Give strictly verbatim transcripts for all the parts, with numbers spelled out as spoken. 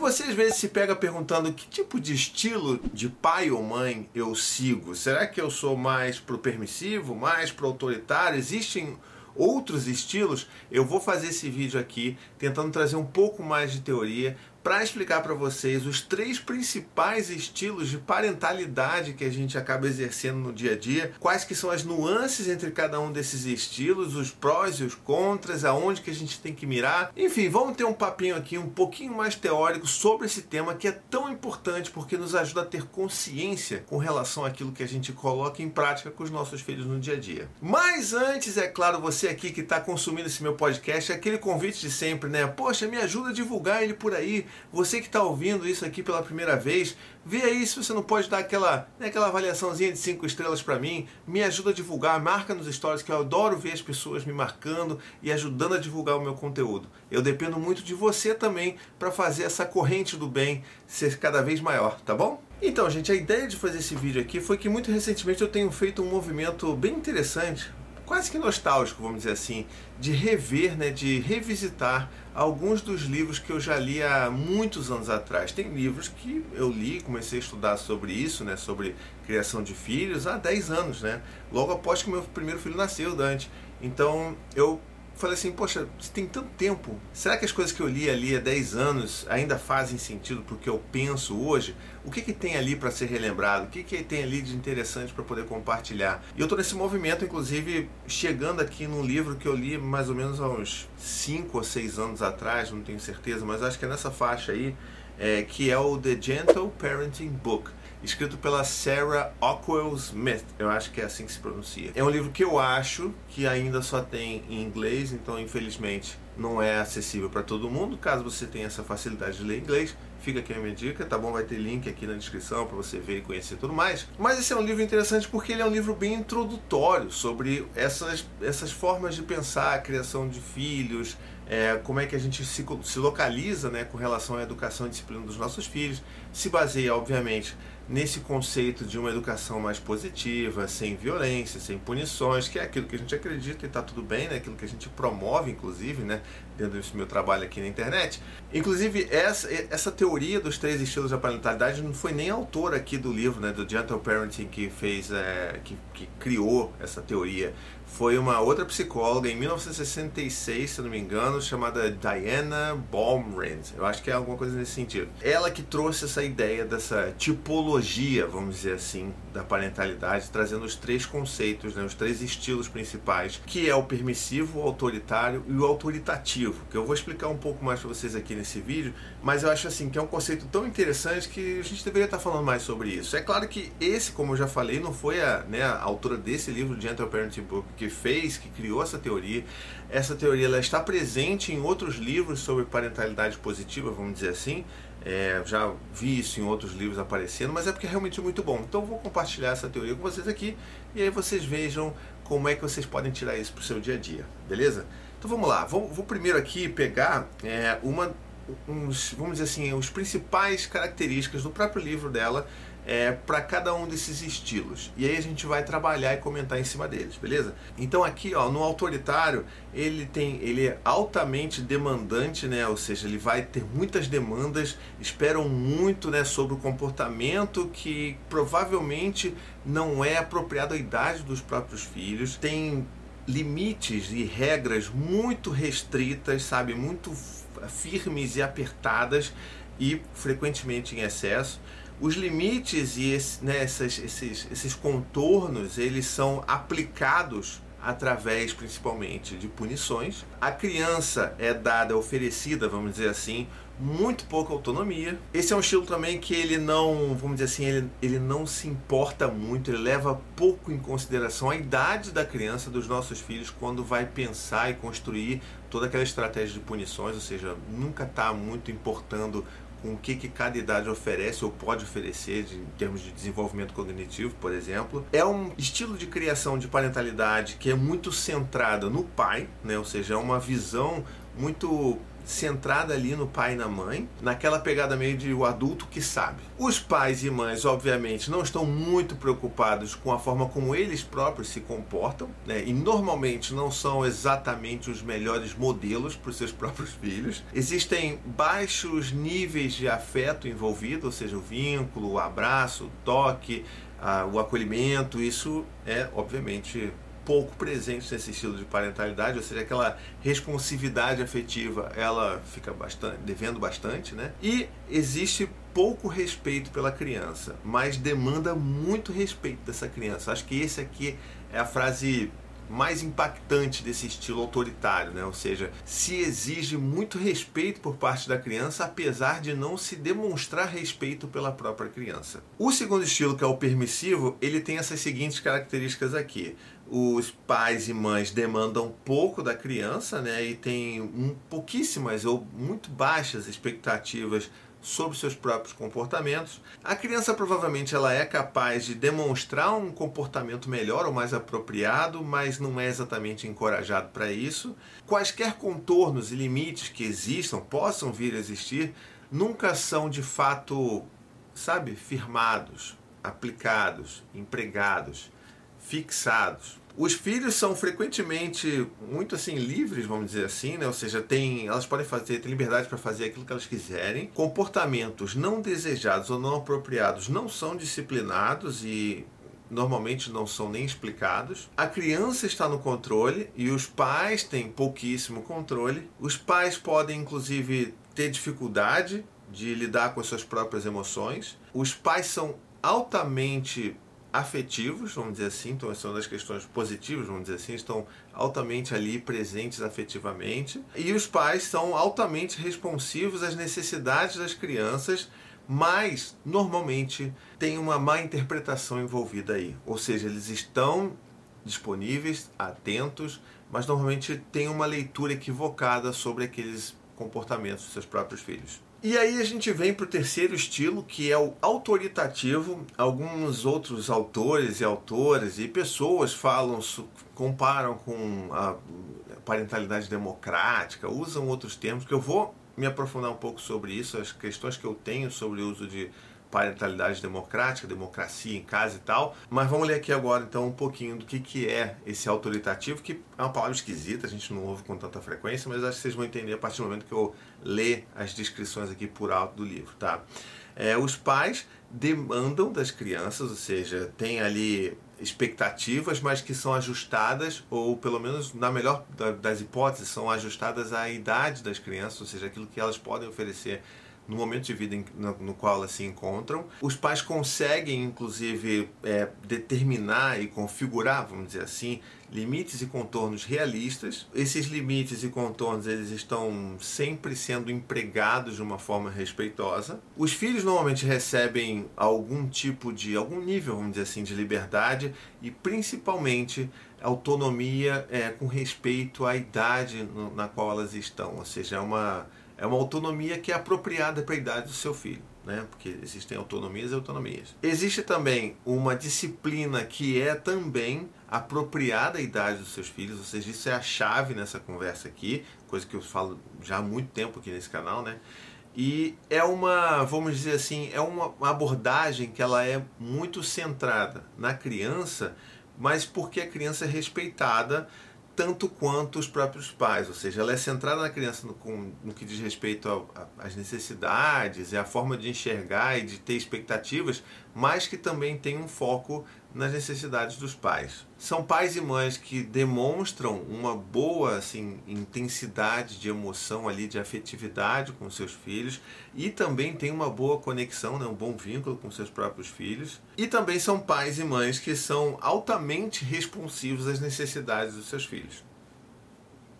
você às vezes se pega perguntando que tipo de estilo de pai ou mãe eu sigo, será que eu sou mais pro permissivo, mais pro autoritário, existem outros estilos? Eu vou fazer esse vídeo aqui tentando trazer um pouco mais de teoria para explicar para vocês os três principais estilos de parentalidade que a gente acaba exercendo no dia a dia, quais que são as nuances entre cada um desses estilos, os prós e os contras, aonde que a gente tem que mirar. Enfim, vamos ter um papinho aqui um pouquinho mais teórico sobre esse tema que é tão importante porque nos ajuda a ter consciência com relação àquilo que a gente coloca em prática com os nossos filhos no dia a dia. Mas antes, é claro, você aqui que está consumindo esse meu podcast, aquele convite de sempre, né? Poxa, me ajuda a divulgar ele por aí. Você que está ouvindo isso aqui pela primeira vez, vê aí se você não pode dar aquela, né, aquela avaliaçãozinha de cinco estrelas para mim, me ajuda a divulgar, marca nos stories, que eu adoro ver as pessoas me marcando e ajudando a divulgar o meu conteúdo. Eu dependo muito de você também para fazer essa corrente do bem ser cada vez maior, tá bom? Então, gente, a ideia de fazer esse vídeo aqui foi que muito recentemente eu tenho feito um movimento bem interessante, quase que nostálgico, vamos dizer assim, de rever, né, de revisitar alguns dos livros que eu já li há muitos anos atrás. Tem livros que eu li, comecei a estudar sobre isso, né, sobre criação de filhos, há dez anos, né, logo após que meu primeiro filho nasceu, Dante. Então eu falei assim, poxa, se tem tanto tempo, será que as coisas que eu li ali há dez anos ainda fazem sentido pro que eu penso hoje? O que que tem ali para ser relembrado? O que que tem ali de interessante para poder compartilhar? E eu tô nesse movimento, inclusive, chegando aqui num livro que eu li mais ou menos há uns cinco ou seis anos atrás, não tenho certeza, mas acho que é nessa faixa aí, é, que é o The Gentle Parenting Book, escrito pela Sarah Ockwell Smith, eu acho que é assim que se pronuncia. É um livro que eu acho que ainda só tem em inglês, então infelizmente não é acessível para todo mundo. Caso você tenha essa facilidade de ler inglês, fica aqui a minha dica, tá bom? Vai ter link aqui na descrição para você ver e conhecer tudo mais. Mas esse é um livro interessante porque ele é um livro bem introdutório sobre essas, essas formas de pensar a criação de filhos, é, como é que a gente se, se localiza, né, com relação à educação e disciplina dos nossos filhos. Se baseia, obviamente, nesse conceito de uma educação mais positiva, sem violência, sem punições, que é aquilo que a gente acredita e tá tudo bem, né? Aquilo que a gente promove, inclusive, né, dentro desse meu trabalho aqui na internet. Inclusive, essa, essa teoria dos três estilos da parentalidade não foi nem autor aqui do livro, né, do Gentle Parenting, que fez, é, que, que criou essa teoria. Foi uma outra psicóloga, em mil novecentos e sessenta e seis, se não me engano, chamada Diana Baumrind. Eu acho que é alguma coisa nesse sentido. Ela que trouxe essa ideia dessa tipologia, vamos dizer assim, da parentalidade, trazendo os três conceitos, né, os três estilos principais, que é o permissivo, o autoritário e o autoritativo, que eu vou explicar um pouco mais para vocês aqui nesse vídeo, mas eu acho assim que é um conceito tão interessante que a gente deveria estar falando mais sobre isso. É claro que esse, como eu já falei, não foi a, né, a autora desse livro, Gentle Parenting Book, que fez, que criou essa teoria. Essa teoria ela está presente em outros livros sobre parentalidade positiva, vamos dizer assim. É, já vi isso em outros livros aparecendo, mas é porque é realmente muito bom. Então eu vou compartilhar essa teoria com vocês aqui e aí vocês vejam como é que vocês podem tirar isso para o seu dia a dia, beleza? Então vamos lá, vou, vou primeiro aqui pegar é, uma, uns, vamos dizer assim, os principais características do próprio livro dela, É, para cada um desses estilos, e aí a gente vai trabalhar e comentar em cima deles, beleza? Então aqui, ó, no autoritário, ele tem, ele é altamente demandante, né? Ou seja, ele vai ter muitas demandas, esperam muito, né, sobre o comportamento que provavelmente não é apropriado à idade dos próprios filhos, tem limites e regras muito restritas, sabe? Muito firmes e apertadas e frequentemente em excesso. Os limites e esse, né, essas, esses, esses contornos, eles são aplicados através, principalmente, de punições. A criança é dada, oferecida, vamos dizer assim, muito pouca autonomia. Esse é um estilo também que ele não, vamos dizer assim, ele, ele não se importa muito, ele leva pouco em consideração a idade da criança, dos nossos filhos, quando vai pensar e construir toda aquela estratégia de punições, ou seja, nunca está muito importando com o que, que cada idade oferece ou pode oferecer de, em termos de desenvolvimento cognitivo, por exemplo. É um estilo de criação de parentalidade que é muito centrada no pai, né? Ou seja, é uma visão muito centrada ali no pai e na mãe, naquela pegada meio de o adulto que sabe. Os pais e mães, obviamente, não estão muito preocupados com a forma como eles próprios se comportam, né? E normalmente não são exatamente os melhores modelos para os seus próprios filhos. Existem baixos níveis de afeto envolvido, ou seja, o vínculo, o abraço, o toque, a, o acolhimento, isso é, obviamente, pouco presente nesse estilo de parentalidade, ou seja, aquela responsividade afetiva, ela fica bastante, devendo bastante, né? E existe pouco respeito pela criança, mas demanda muito respeito dessa criança. Acho que esse aqui é a frase mais impactante desse estilo autoritário, né? Ou seja, se exige muito respeito por parte da criança, apesar de não se demonstrar respeito pela própria criança. O segundo estilo, que é o permissivo, ele tem essas seguintes características aqui. Os pais e mães demandam pouco da criança, né? E tem um, pouquíssimas ou muito baixas expectativas sobre seus próprios comportamentos. A criança provavelmente ela é capaz de demonstrar um comportamento melhor ou mais apropriado, mas não é exatamente encorajado para isso. Quaisquer contornos e limites que existam, possam vir a existir, nunca são de fato, sabe, firmados, aplicados, empregados, fixados. Os filhos são frequentemente muito assim livres, vamos dizer assim, né? Ou seja, tem, elas podem fazer, têm liberdade para fazer aquilo que elas quiserem. Comportamentos não desejados ou não apropriados não são disciplinados e normalmente não são nem explicados. A criança está no controle e os pais têm pouquíssimo controle. Os pais podem, inclusive, ter dificuldade de lidar com as suas próprias emoções. Os pais são altamente afetivos, vamos dizer assim, então são das questões positivas, vamos dizer assim, estão altamente ali presentes afetivamente. E os pais são altamente responsivos às necessidades das crianças, mas normalmente tem uma má interpretação envolvida aí. Ou seja, eles estão disponíveis, atentos, mas normalmente tem uma leitura equivocada sobre aqueles comportamentos dos seus próprios filhos. E aí a gente vem para o terceiro estilo, que é o autoritativo. Alguns outros autores e autoras e pessoas falam, comparam com a parentalidade democrática, usam outros termos, que eu vou me aprofundar um pouco sobre isso, as questões que eu tenho sobre o uso de parentalidade democrática, democracia em casa e tal. Mas vamos ler aqui agora então um pouquinho do que, que é esse autoritativo, que é uma palavra esquisita, a gente não ouve com tanta frequência, mas acho que vocês vão entender a partir do momento que eu ler as descrições aqui por alto do livro, tá? É, os pais demandam das crianças, ou seja, tem ali expectativas, mas que são ajustadas, ou pelo menos na melhor das hipóteses, são ajustadas à idade das crianças, ou seja, aquilo que elas podem oferecer no momento de vida no qual elas se encontram. Os pais conseguem, inclusive, é, determinar e configurar, vamos dizer assim, limites e contornos realistas. Esses limites e contornos, eles estão sempre sendo empregados de uma forma respeitosa. Os filhos normalmente recebem algum tipo de, algum nível, vamos dizer assim, de liberdade e, principalmente, autonomia é, com respeito à idade na qual elas estão, ou seja, é uma... É uma autonomia que é apropriada para a idade do seu filho, né? Porque existem autonomias e autonomias. Existe também uma disciplina que é também apropriada à idade dos seus filhos, ou seja, isso é a chave nessa conversa aqui, coisa que eu falo já há muito tempo aqui nesse canal, né? E é uma, vamos dizer assim, é uma abordagem que ela é muito centrada na criança, mas porque a criança é respeitada tanto quanto os próprios pais, ou seja, ela é centrada na criança no, com, no que diz respeito às necessidades, é a forma de enxergar e de ter expectativas, mas que também tem um foco nas necessidades dos pais. São pais e mães que demonstram uma boa assim, intensidade de emoção, ali, de afetividade com seus filhos e também tem uma boa conexão, né, um bom vínculo com seus próprios filhos. E também são pais e mães que são altamente responsivos às necessidades dos seus filhos.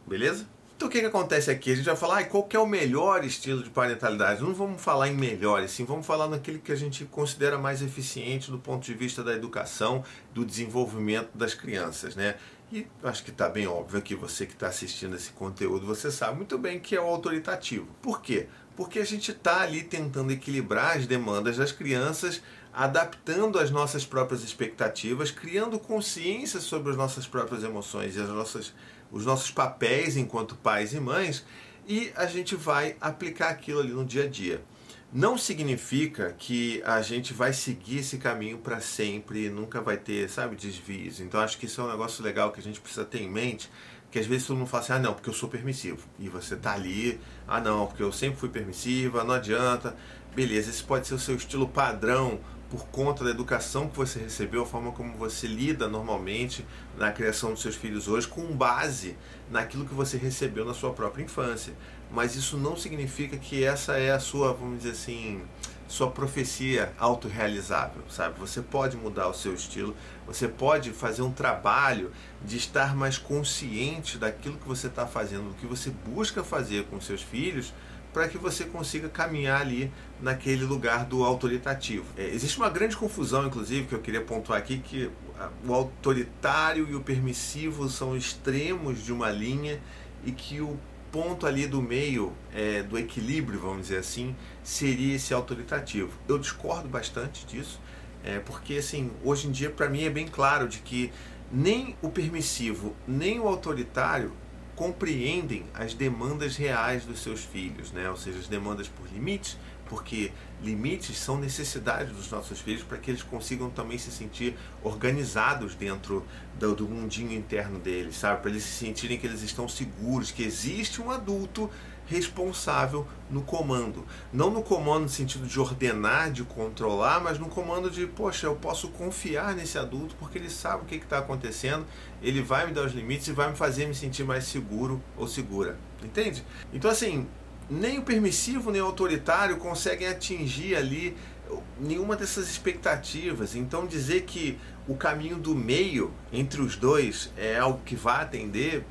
Beleza? Então o que, que acontece aqui? A gente vai falar ah, qual que é o melhor estilo de parentalidade. Não vamos falar em melhores, sim, vamos falar naquele que a gente considera mais eficiente do ponto de vista da educação, do desenvolvimento das crianças, né? E acho que está bem óbvio que você que está assistindo esse conteúdo, você sabe muito bem que é o autoritativo. Por quê? Porque a gente está ali tentando equilibrar as demandas das crianças, adaptando as nossas próprias expectativas, criando consciência sobre as nossas próprias emoções e as nossas os nossos papéis enquanto pais e mães e a gente vai aplicar aquilo ali no dia a dia. Não significa que a gente vai seguir esse caminho para sempre, nunca vai ter, sabe, desvios. Então acho que isso é um negócio legal que a gente precisa ter em mente, que às vezes todo mundo fala assim, ah não, porque eu sou permissivo. E você tá ali, ah não, porque eu sempre fui permissiva, não adianta. Beleza, esse pode ser o seu estilo padrão por conta da educação que você recebeu, a forma como você lida normalmente na criação dos seus filhos hoje, com base naquilo que você recebeu na sua própria infância. Mas isso não significa que essa é a sua, vamos dizer assim, sua profecia autorrealizável, sabe? Você pode mudar o seu estilo, você pode fazer um trabalho de estar mais consciente daquilo que você está fazendo, do que você busca fazer com seus filhos, para que você consiga caminhar ali naquele lugar do autoritativo. É, existe uma grande confusão, inclusive, que eu queria pontuar aqui, que o autoritário e o permissivo são extremos de uma linha e que o ponto ali do meio, é, do equilíbrio, vamos dizer assim, seria esse autoritativo. Eu discordo bastante disso, é, porque assim, hoje em dia para mim é bem claro de que nem o permissivo, nem o autoritário compreendem as demandas reais dos seus filhos, né? Ou seja, as demandas por limites, porque limites são necessidades dos nossos filhos para que eles consigam também se sentir organizados dentro do, do mundinho interno deles, sabe? Para eles se sentirem que eles estão seguros, que existe um adulto responsável no comando. Não no comando no sentido de ordenar, de controlar, mas no comando de, poxa, eu posso confiar nesse adulto porque ele sabe o que está acontecendo, ele vai me dar os limites e vai me fazer me sentir mais seguro ou segura, entende? Então assim, nem o permissivo nem o autoritário conseguem atingir ali nenhuma dessas expectativas, então dizer que o caminho do meio entre os dois é algo que vai atender,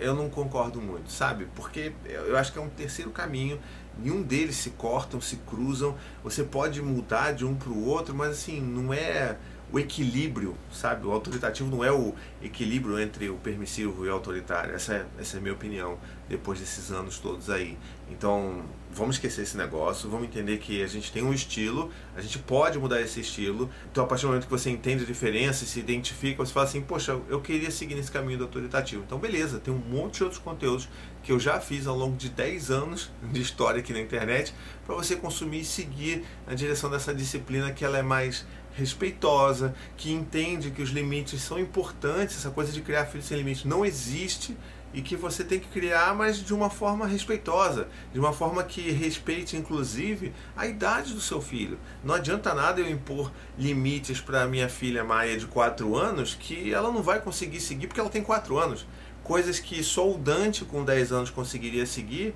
eu não concordo muito, sabe? Porque eu acho que é um terceiro caminho, nenhum deles se cortam, se cruzam, você pode mudar de um para o outro, mas assim, não é o equilíbrio, sabe? O autoritativo não é o equilíbrio entre o permissivo e o autoritário, essa é, essa é a minha opinião, depois desses anos todos aí. Então, vamos esquecer esse negócio, vamos entender que a gente tem um estilo, a gente pode mudar esse estilo, então a partir do momento que você entende a diferença, se identifica, você fala assim, poxa, eu queria seguir nesse caminho do autoritativo. Então beleza, tem um monte de outros conteúdos que eu já fiz ao longo de dez anos de história aqui na internet, para você consumir e seguir na direção dessa disciplina que ela é mais respeitosa, que entende que os limites são importantes, essa coisa de criar filhos sem limites não existe, e que você tem que criar, mas de uma forma respeitosa, de uma forma que respeite, inclusive, a idade do seu filho. Não adianta nada eu impor limites para minha filha Maia de quatro anos, que ela não vai conseguir seguir, porque ela tem quatro anos. Coisas que só o Dante com dez anos conseguiria seguir,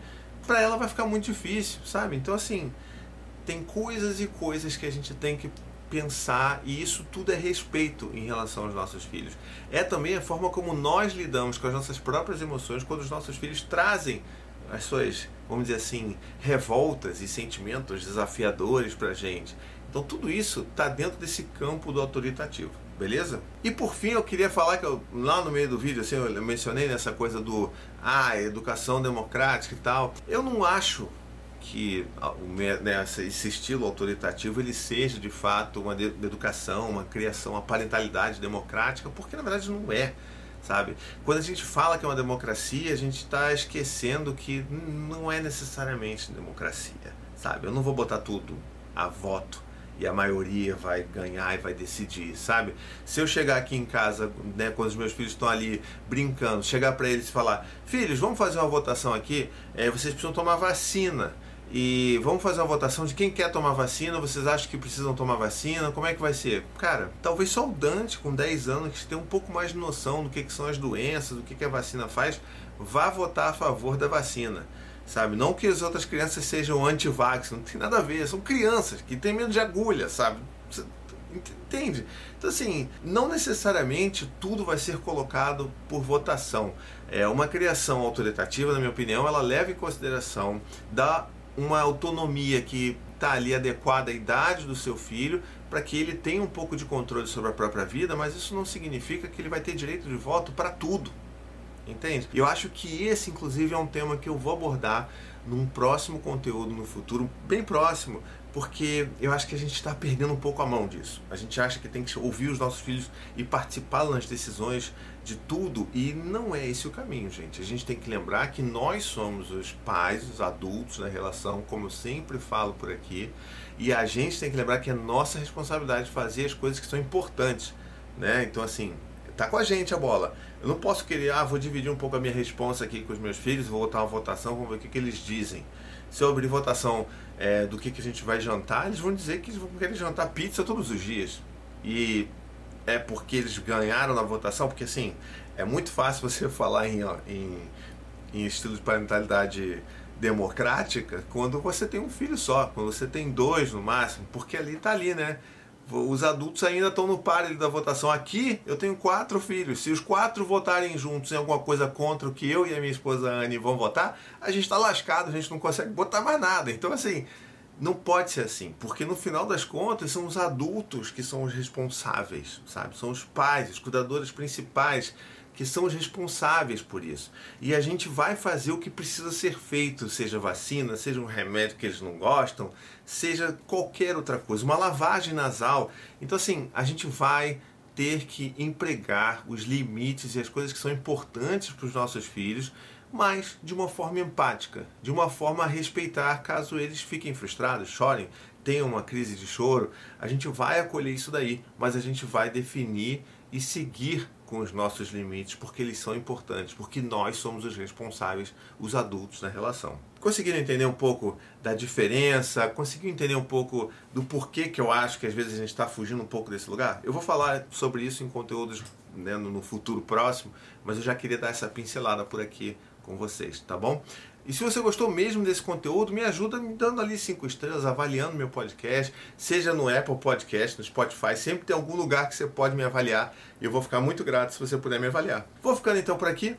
para ela vai ficar muito difícil, sabe? Então, assim, tem coisas e coisas que a gente tem que pensar, e isso tudo é respeito em relação aos nossos filhos. É também a forma como nós lidamos com as nossas próprias emoções quando os nossos filhos trazem as suas, vamos dizer assim, revoltas e sentimentos desafiadores pra gente. Então tudo isso tá dentro desse campo do autoritativo, beleza? E por fim eu queria falar que eu, lá no meio do vídeo, assim, eu mencionei nessa coisa do ah, educação democrática e tal. Eu não acho que né, esse estilo autoritativo ele seja de fato uma educação, uma criação, uma parentalidade democrática, porque na verdade não é, sabe? Quando a gente fala que é uma democracia, a gente está esquecendo que não é necessariamente democracia, sabe? Eu não vou botar tudo a voto e a maioria vai ganhar e vai decidir, sabe? Se eu chegar aqui em casa, né, quando os meus filhos estão ali brincando, chegar para eles e falar, filhos, vamos fazer uma votação aqui, é, vocês precisam tomar vacina. E vamos fazer uma votação de quem quer tomar vacina, vocês acham que precisam tomar vacina, como é que vai ser? Cara, talvez só o Dante, com dez anos, que tem um pouco mais de noção do que, que são as doenças, do que, que a vacina faz, vá votar a favor da vacina, sabe? Não que as outras crianças sejam anti-vax, não tem nada a ver, são crianças que têm medo de agulha, sabe? Entende? Então assim, não necessariamente tudo vai ser colocado por votação. É uma criação autoritativa, na minha opinião, ela leva em consideração da uma autonomia que está ali adequada à idade do seu filho, para que ele tenha um pouco de controle sobre a própria vida, mas isso não significa que ele vai ter direito de voto para tudo, entende? E eu acho que esse, inclusive, é um tema que eu vou abordar num próximo conteúdo no futuro, bem próximo, porque eu acho que a gente está perdendo um pouco a mão disso. A gente acha que tem que ouvir os nossos filhos e participar nas decisões de tudo, e não é esse o caminho, gente. A gente tem que lembrar que nós somos os pais, os adultos na relação, como eu sempre falo por aqui, e a gente tem que lembrar que é nossa responsabilidade fazer as coisas que são importantes, né? Então, assim, tá com a gente a bola. Eu não posso querer, ah, vou dividir um pouco a minha responsa aqui com os meus filhos, vou botar uma votação, vamos ver o que, que eles dizem. Se eu abrir votação é, do que, que a gente vai jantar, eles vão dizer que eles vão querer jantar pizza todos os dias. E é porque eles ganharam na votação, porque assim, é muito fácil você falar em, em, em estilo de parentalidade democrática quando você tem um filho só, quando você tem dois no máximo, porque ali tá ali, né? Os adultos ainda estão no páreo da votação. Aqui eu tenho quatro filhos. Se os quatro votarem juntos em alguma coisa contra o que eu e a minha esposa Anne vão votar, a gente está lascado, a gente não consegue botar mais nada. Então, assim, não pode ser assim, porque no final das contas são os adultos que são os responsáveis, sabe? São os pais, os cuidadores principais que são os responsáveis por isso. E a gente vai fazer o que precisa ser feito, seja vacina, seja um remédio que eles não gostam, seja qualquer outra coisa, uma lavagem nasal. Então, assim, a gente vai ter que empregar os limites e as coisas que são importantes para os nossos filhos, mas de uma forma empática, de uma forma a respeitar caso eles fiquem frustrados, chorem, tenham uma crise de choro. A gente vai acolher isso daí, mas a gente vai definir e seguir com os nossos limites, porque eles são importantes, porque nós somos os responsáveis, os adultos na relação. Conseguiram entender um pouco da diferença? Conseguiram entender um pouco do porquê que eu acho que às vezes a gente está fugindo um pouco desse lugar? Eu vou falar sobre isso em conteúdos, né, no futuro próximo, mas eu já queria dar essa pincelada por aqui com vocês, tá bom? E se você gostou mesmo desse conteúdo, me ajuda me dando ali cinco estrelas, avaliando meu podcast, seja no Apple Podcast, no Spotify, sempre tem algum lugar que você pode me avaliar, e eu vou ficar muito grato se você puder me avaliar. Vou ficando então por aqui,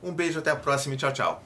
um beijo, até a próxima e tchau, tchau!